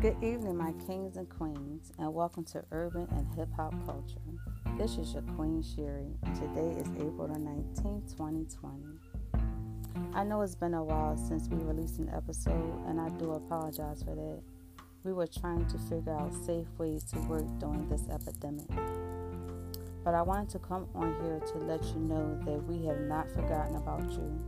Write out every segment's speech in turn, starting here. Good evening, my kings and queens, and welcome to Urban and Hip Hop Culture. This is your Queen Sherry, and today is April the 19th, 2020. I know it's been a while since we released an episode, and I do apologize for that. We were trying to figure out safe ways to work during this epidemic. But I wanted to come on here to let you know that we have not forgotten about you.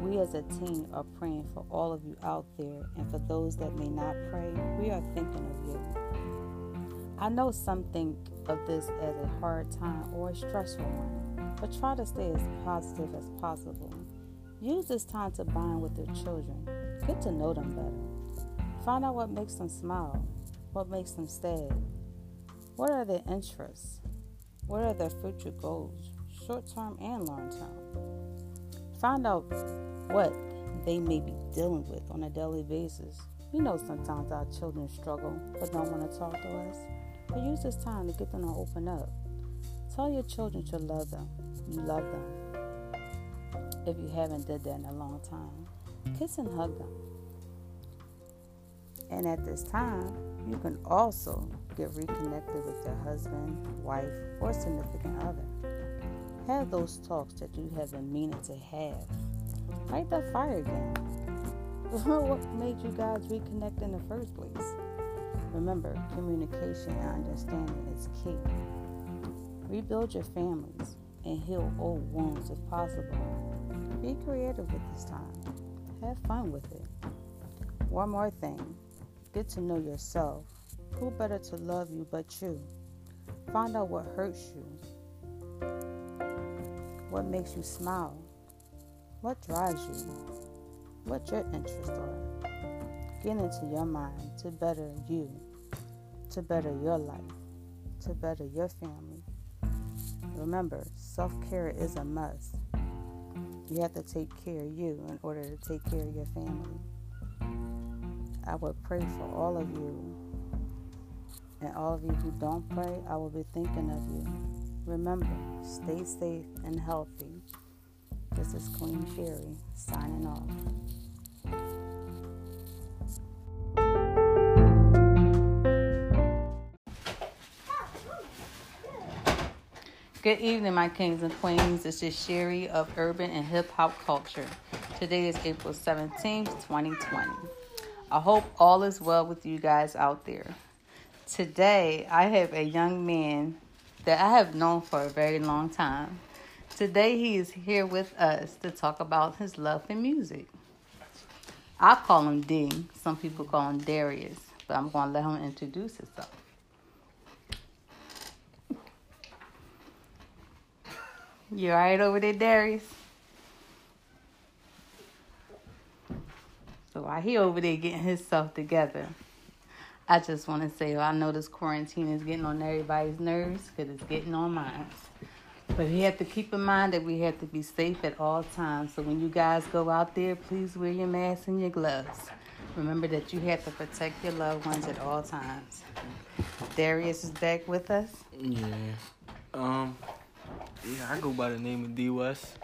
We as a team are praying for all of you out there, and for those that may not pray, we are thinking of you. I know some think of this as a hard time or a stressful one, but try to stay as positive as possible. Use this time to bond with your children. Get to know them better. Find out what makes them smile, what makes them sad. What are their interests? What are their future goals, short-term and long-term? Find out what they may be dealing with on a daily basis. We know sometimes our children struggle but don't want to talk to us. But use this time to get them to open up. Tell your children you love them. You love them. If you haven't did that in a long time, kiss and hug them. And at this time, you can also get reconnected with your husband, wife, or significant other. Have those talks that you have been meaning to have. Light that fire again. What made you guys reconnect in the first place? Remember, communication and understanding is key. Rebuild your families and heal old wounds if possible. Be creative with this time. Have fun with it. One more thing, get to know yourself. Who better to love you but you? Find out what hurts you, what makes you smile, what drives you, what your interests are. Get into your mind to better you, to better your life, to better your family. Remember, self-care is a must. You have to take care of you in order to take care of your family. I would pray for all of you, and all of you who don't pray, I will be thinking of you. Remember, stay safe and healthy. This is Queen Sherry signing off. Good evening, my kings and queens. This is Sherry of Urban and Hip Hop Culture. Today is April 17th, 2020. I hope all is well with you guys out there. Today, I have a young man that I have known for a very long time. Today, he is here with us to talk about his love for music. I call him D. Some people call him Darius, but I'm going to let him introduce himself. You all right over there, Darius? So while he over there getting himself together, I just want to say, well, I know this quarantine is getting on everybody's nerves because it's getting on mine. But we have to keep in mind that we have to be safe at all times. So when you guys go out there, please wear your mask and your gloves. Remember that you have to protect your loved ones at all times. Darius is back with us. Yeah. Yeah, I go by the name of D. West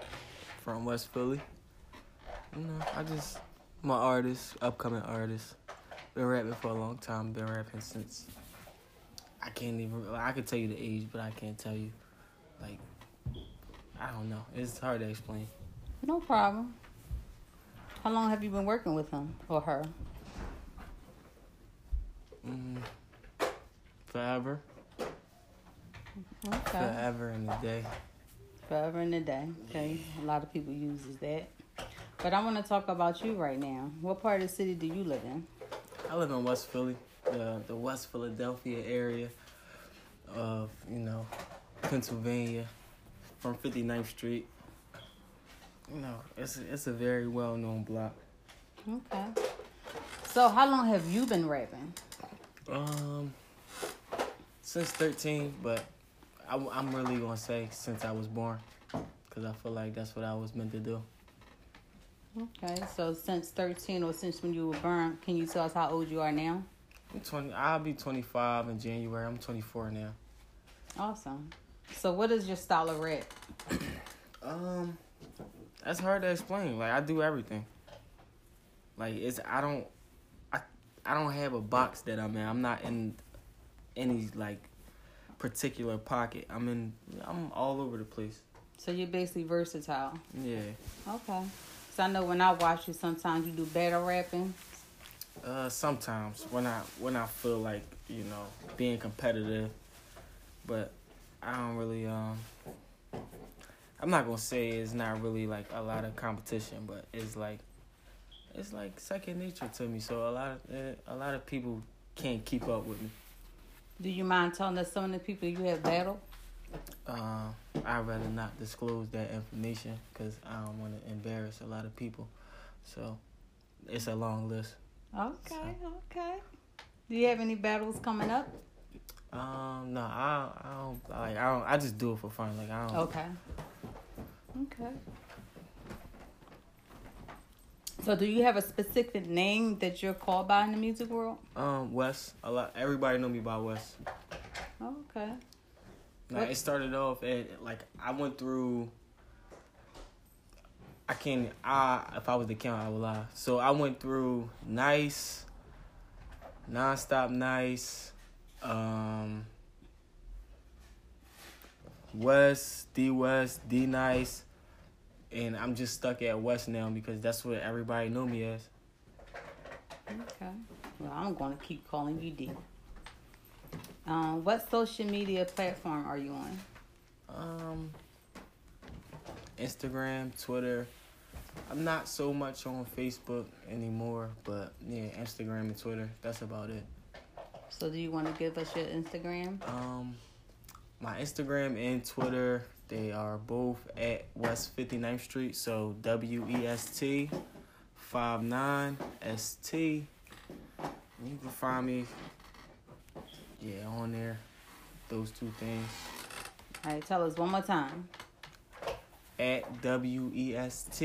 from West Philly. You know, I'm an artist, upcoming artist. Been rapping for a long time. Been rapping since I could tell you the age, but I can't tell you. Like, I don't know. It's hard to explain. No problem. How long have you been working with him or her? Forever. Okay. Forever and a day. Forever and a day. Okay. A lot of people use that. But I want to talk about you right now. What part of the city do you live in? I live in West Philly, the West Philadelphia area of, Pennsylvania, from 59th Street. You know, it's a very well-known block. Okay. So how long have you been rapping? Since 13, but I'm really going to say since I was born, because I feel like that's what I was meant to do. Okay, so since 13 or since when you were born, can you tell us how old you are now? I'm 20. I'll be 25 in January. I'm 24 now. Awesome. So what is your style of rap? That's hard to explain. Like, I do everything. Like, it's, I don't, I, I don't have a box that I'm in. I'm not in any like particular pocket. I'm all over the place. So you're basically versatile. Yeah. Okay. So I know when I watch you, sometimes you do battle rapping. Sometimes when I feel like, you know, being competitive, but I don't really I'm not gonna say it's not really like a lot of competition, but it's like second nature to me. So a lot of people can't keep up with me. Do you mind telling us some of the people you have battled? I'd rather not disclose that information because I don't want to embarrass a lot of people. So it's a long list. Okay, so. Okay. Do you have any battles coming up? No, I don't. I just do it for fun. Like I don't. Okay. Okay. So, do you have a specific name that you're called by in the music world? Wes. A lot. Everybody know me by Wes. Okay. Now, it started off and like I went through. If I was to count, I would lie. So I went through Nice, Nonstop Nice, West, D Nice, and I'm just stuck at West now because that's what everybody know me as. Okay. Well, I'm gonna keep calling you D. What social media platform are you on? Instagram, Twitter. I'm not so much on Facebook anymore, but yeah, Instagram and Twitter. That's about it. So do you want to give us your Instagram? My Instagram and Twitter, they are both at West 59th Street. So WEST 59ST. You can find me, yeah, on there. Those two things. All right, tell us one more time. At WEST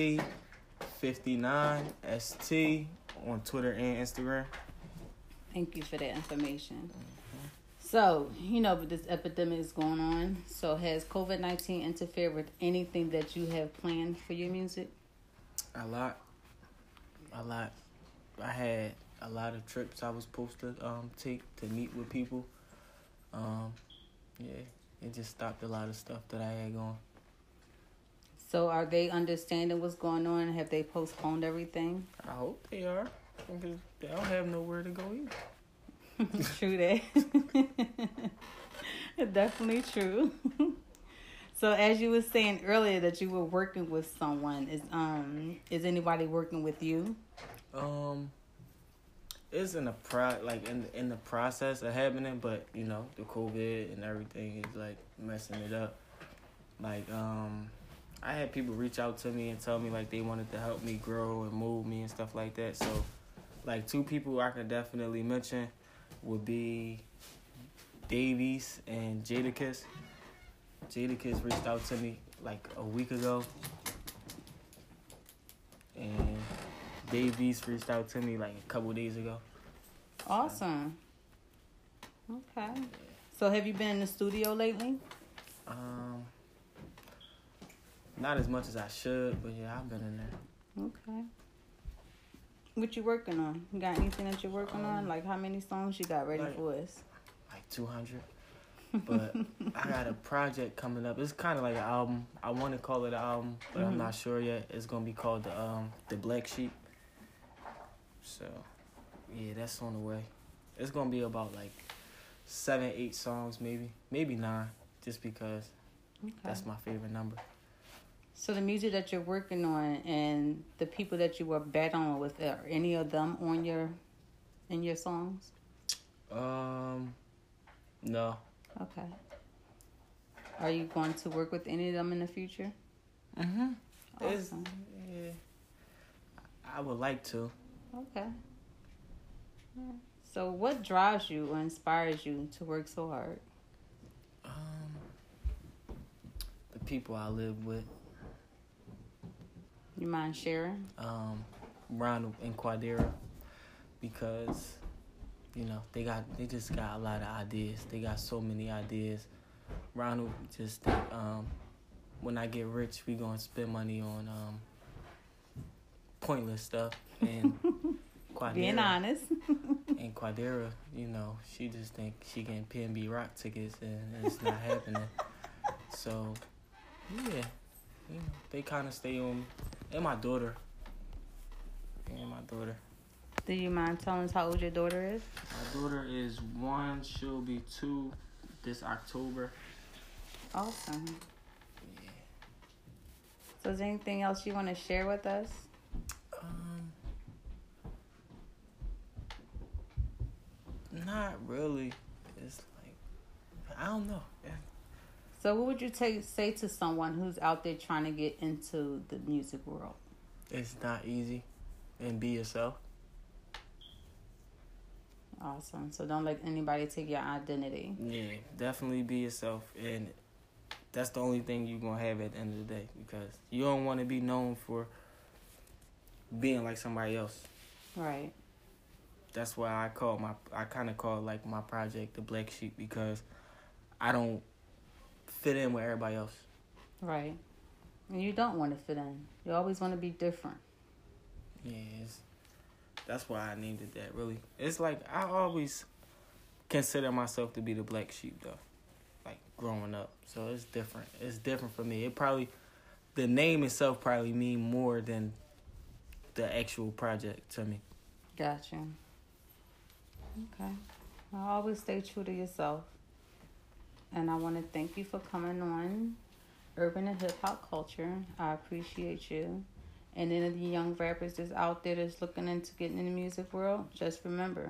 59ST on Twitter and Instagram. Thank you for that information. Mm-hmm. So, you know, but this epidemic is going on. So has COVID-19 interfered with anything that you have planned for your music? A lot. I had a lot of trips I was supposed to take to meet with people. Yeah, it just stopped a lot of stuff that I had going. So are they understanding what's going on? Have they postponed everything? I hope they are. Because they don't have nowhere to go either. True that. Definitely true. So as you were saying earlier that you were working with someone, is anybody working with you? It's in the in the process of happening, but you know, the COVID and everything is like messing it up. Like I had people reach out to me and tell me like they wanted to help me grow and mold me and stuff like that. So, like, two people I could definitely mention would be Davies and Jadakiss. Jadakiss reached out to me like a week ago, and Davies reached out to me like a couple days ago. Awesome. Okay. So, have you been in the studio lately? Not as much as I should, but yeah, I've been in there. Okay. What you working on? You got anything that you're working on? Like, how many songs you got ready for us? Like 200. But I got a project coming up. It's kind of like an album. I want to call it an album, but I'm not sure yet. It's going to be called The Black Sheep. So, yeah, that's on the way. It's going to be about, like, 7-8 songs maybe. Maybe 9, just because that's my favorite number. So the music that you're working on and the people that you were battling with, are any of them in your songs? No. Okay. Are you going to work with any of them in the future? Mm-hmm. Awesome. Yeah. I would like to. Okay. So what drives you or inspires you to work so hard? The people I live with. You mind sharing? Ronald and Quadera, because, you know, they just got a lot of ideas. They got so many ideas. Ronald just think, when I get rich, we gonna spend money on pointless stuff. And Quadera, being honest, in Quadera, you know, she just think she getting PNB Rock tickets and it's not happening. So, yeah, you know, they kind of stay on. And my daughter. Do you mind telling us how old your daughter is? My daughter is 1. She'll be 2 this October. Awesome. Yeah. So is there anything else you want to share with us? Not really. It's like, I don't know. Yeah. So what would you say to someone who's out there trying to get into the music world? It's not easy. And be yourself. Awesome. So don't let anybody take your identity. Yeah, definitely be yourself. And that's the only thing you're going to have at the end of the day. Because you don't want to be known for being like somebody else. Right. That's why I kind of call like my project The Black Sheep, because I don't fit in with everybody else. Right. And you don't want to fit in. You always want to be different. Yes. That's why I named it that, really. It's like, I always consider myself to be the black sheep, though. Like, growing up. So, it's different. It's different for me. It probably, the name itself probably mean more than the actual project to me. Gotcha. Okay. Well, always stay true to yourself. And I want to thank you for coming on Urban and Hip Hop Culture. I appreciate you. And any of the young rappers that's out there that's looking into getting in the music world, just remember,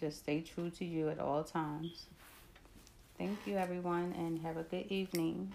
just stay true to you at all times. Thank you, everyone, and have a good evening.